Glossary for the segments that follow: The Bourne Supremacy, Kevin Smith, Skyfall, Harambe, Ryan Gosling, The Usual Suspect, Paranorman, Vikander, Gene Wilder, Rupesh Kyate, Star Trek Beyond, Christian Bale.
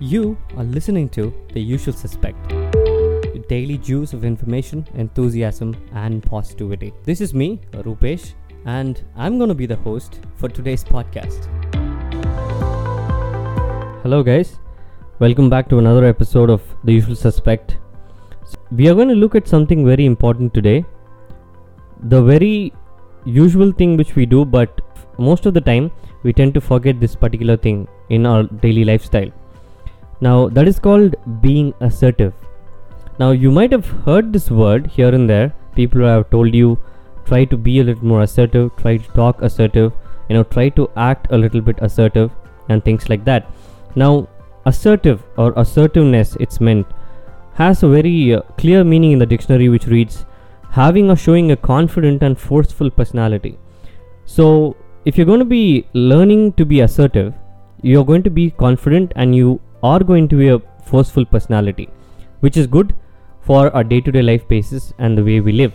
You are listening to The Usual Suspect, your daily juice of information, enthusiasm and positivity. This is me, Rupesh, and I'm going to be the host for today's podcast. Hello guys, welcome back to another episode of The Usual Suspect. So we are going to look at something very important today. The very usual thing which we do, but most of the time we tend to forget this particular thing in our daily lifestyle. Now that is called being assertive. Now you might have heard this word here and there. People have told you, try to be a little more assertive, try to talk assertive, try to act a little bit assertive and things like that. Now assertive or assertiveness, it's meant, has a very clear meaning in the dictionary, which reads having or showing a confident and forceful personality. So if you're going to be learning to be assertive, you're going to be confident and you are going to be a forceful personality, which is good for our day-to-day life basis and the way we live.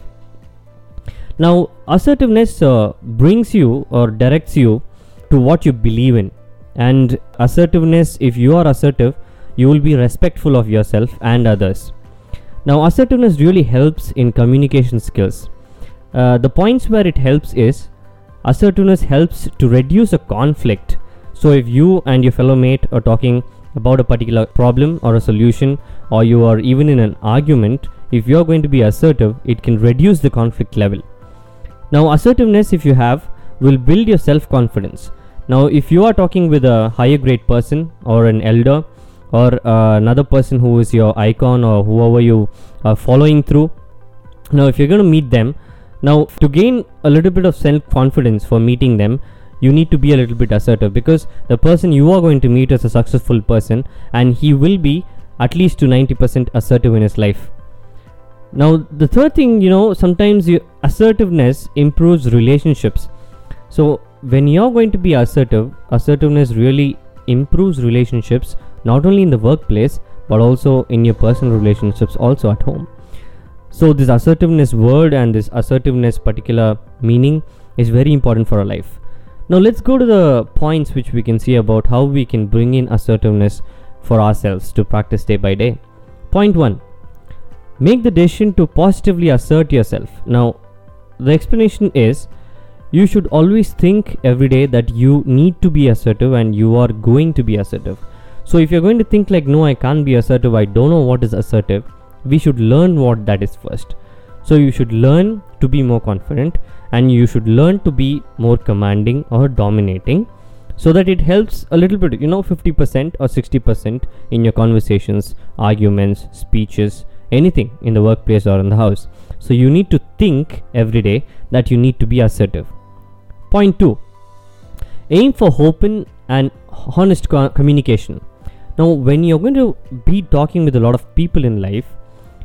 Now assertiveness brings you or directs you to what you believe in, and assertiveness, if you are assertive, you will be respectful of yourself and others. Now assertiveness really helps in communication skills. The points where it helps is, assertiveness helps to reduce a conflict. So if you and your fellow mate are talking about a particular problem or a solution, or you are even in an argument, if you are going to be assertive, it can reduce the conflict level. Now assertiveness, if you have, will build your self-confidence. Now if you are talking with a higher grade person or an elder or another person who is your icon or whoever you are following through, now if you're going to meet them, now to gain a little bit of self-confidence for meeting them, you need to be a little bit assertive, because the person you are going to meet is a successful person and he will be at least to 90% assertive in his life. Now the third thing, sometimes your assertiveness improves relationships. So when you're going to be assertive, assertiveness really improves relationships, not only in the workplace but also in your personal relationships, also at home. So this assertiveness word and this assertiveness particular meaning is very important for our life. Now let's go to the points which we can see about how we can bring in assertiveness for ourselves to practice day by day. Point 1. Make the decision to positively assert yourself. Now the explanation is, you should always think every day that you need to be assertive and you are going to be assertive. So if you're going to think like, no, I can't be assertive, I don't know what is assertive, we should learn what that is first. So you should learn to be more confident and you should learn to be more commanding or dominating, so that it helps a little bit, 50% or 60% in your conversations, arguments, speeches, anything in the workplace or in the house. So you need to think every day that you need to be assertive. Point 2. Aim for open and honest communication. Now when you're going to be talking with a lot of people in life,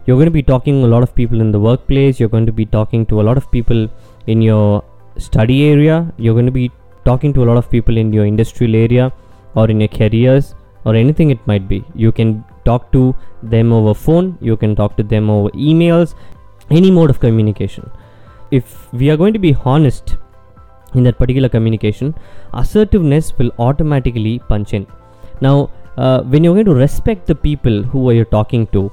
you're going to be talking to a lot of people in the workplace, you're going to be talking to a lot of people in your study area, you're going to be talking to a lot of people in your industrial area or in your careers or anything it might be. You can talk to them over phone, you can talk to them over emails, any mode of communication. If we are going to be honest in that particular communication, assertiveness will automatically punch in. Now when you're going to respect the people who are you talking to,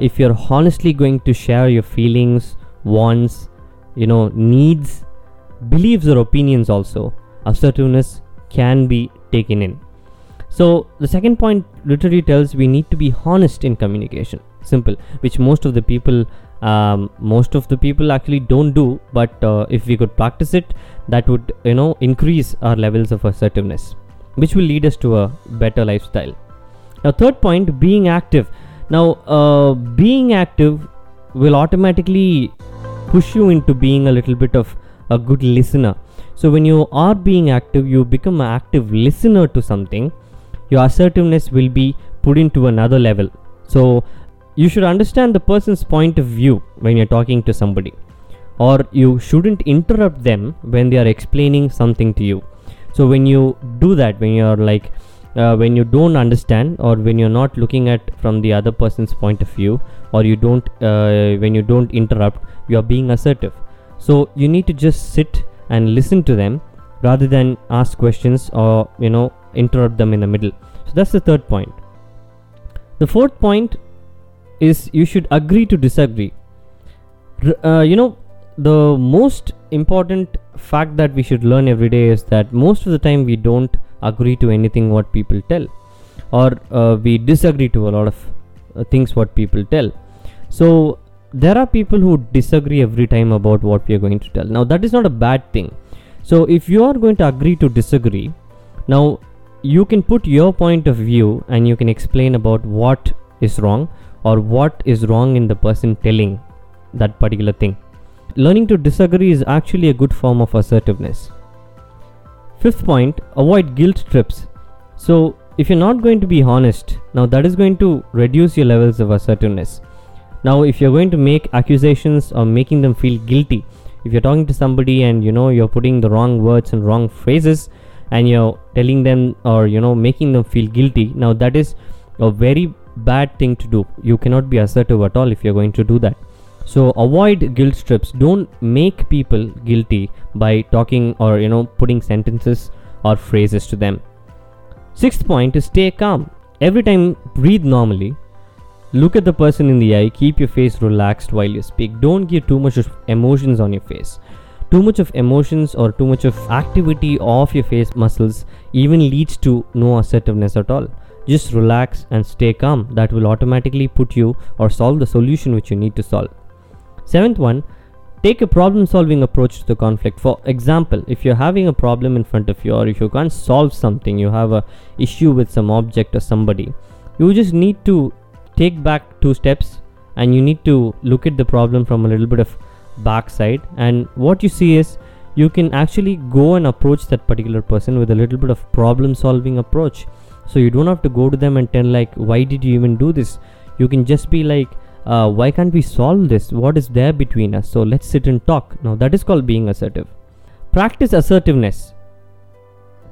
if you're honestly going to share your feelings, wants, needs, beliefs or opinions also, assertiveness can be taken in. So the second point literally tells, we need to be honest in communication. Simple, which most of the people actually don't do, but if we could practice it, that would increase our levels of assertiveness, which will lead us to a better lifestyle. Now third point, being active. Now being active will automatically push you into being a little bit of a good listener. So when you are being active, you become an active listener to something, your assertiveness will be put into another level. So you should understand the person's point of view when you're talking to somebody, or you shouldn't interrupt them when they are explaining something to you. So when you do that, when you're like, when you don't understand, or when you're not looking at from the other person's point of view, or you don't when you don't interrupt, you are being assertive. So you need to just sit and listen to them rather than ask questions or interrupt them in the middle. So that's the third point. The fourth point is you should agree to disagree. The most important fact that we should learn every day is that most of the time we don't agree to anything what people tell, or we disagree to a lot of things what people tell. So there are people who disagree every time about what we are going to tell. Now that is not a bad thing. So if you are going to agree to disagree, now you can put your point of view and you can explain about what is wrong or what is wrong in the person telling that particular thing. Learning to disagree is actually a good form of assertiveness. Fifth point, avoid guilt trips. So if you're not going to be honest, now that is going to reduce your levels of assertiveness. Now if you're going to make accusations or making them feel guilty, if you're talking to somebody and you're putting the wrong words and wrong phrases and you're telling them or making them feel guilty, now that is a very bad thing to do. You cannot be assertive at all if you're going to do that. So avoid guilt trips. Don't make people guilty by talking or putting sentences or phrases to them. Sixth point is stay calm. Every time breathe normally. Look at the person in the eye. Keep your face relaxed while you speak. Don't give too much of emotions on your face. Too much of emotions or too much of activity of your face muscles even leads to no assertiveness at all. Just relax and stay calm. That will automatically put you or solve the solution which you need to solve. Seventh one, take a problem solving approach to the conflict. For example, if you're having a problem in front of you or if you can't solve something, you have an issue with some object or somebody, you just need to take back 2 steps and you need to look at the problem from a little bit of backside, and what you see is you can actually go and approach that particular person with a little bit of problem solving approach. So you don't have to go to them and tell like, why did you even do this? You can just be like, why can't we solve this? What is there between us? So let's sit and talk. Now that is called being assertive. Practice assertiveness.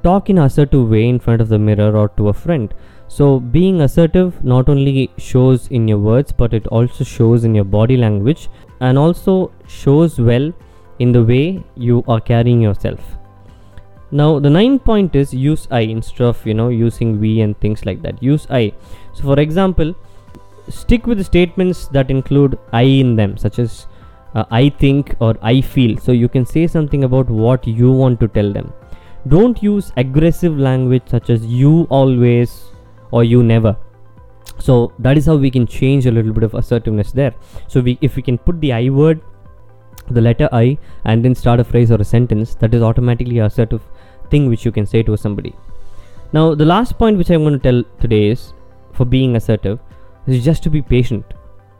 Talk in an assertive way in front of the mirror or to a friend. So being assertive not only shows in your words, but it also shows in your body language and also shows well in the way you are carrying yourself. Now the 9th point is use I instead of using we and things like that. Use I. So for example, stick with the statements that include I in them, such as I think or I feel. So you can say something about what you want to tell them. Don't use aggressive language such as you always or you never. So that is how we can change a little bit of assertiveness there. So if we can put the I word, the letter I, and then start a phrase or a sentence, that is automatically an assertive thing which you can say to somebody. Now the last point which I'm going to tell today is for being assertive is just to be patient.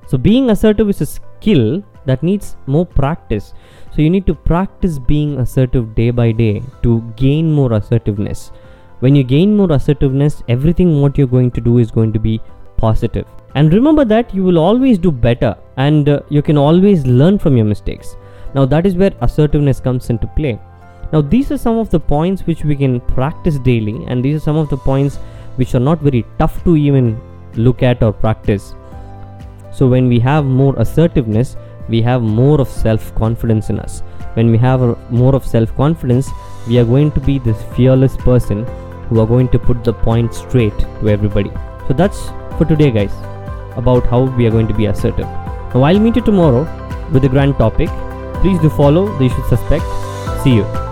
So being assertive is a skill that needs more practice. So you need to practice being assertive day by day to gain more assertiveness. When you gain more assertiveness, everything what you're going to do is going to be positive. And remember that you will always do better and you can always learn from your mistakes. Now that is where assertiveness comes into play. Now these are some of the points which we can practice daily, and these are some of the points which are not very tough to even look at or practice. So when we have more assertiveness, we have more of self-confidence in us. When we have more of self-confidence, we are going to be this fearless person who are going to put the point straight to everybody. So that's for today, guys, about how we are going to be assertive. Now I'll meet you tomorrow with a grand topic. Please do follow The Usual Suspect. See you.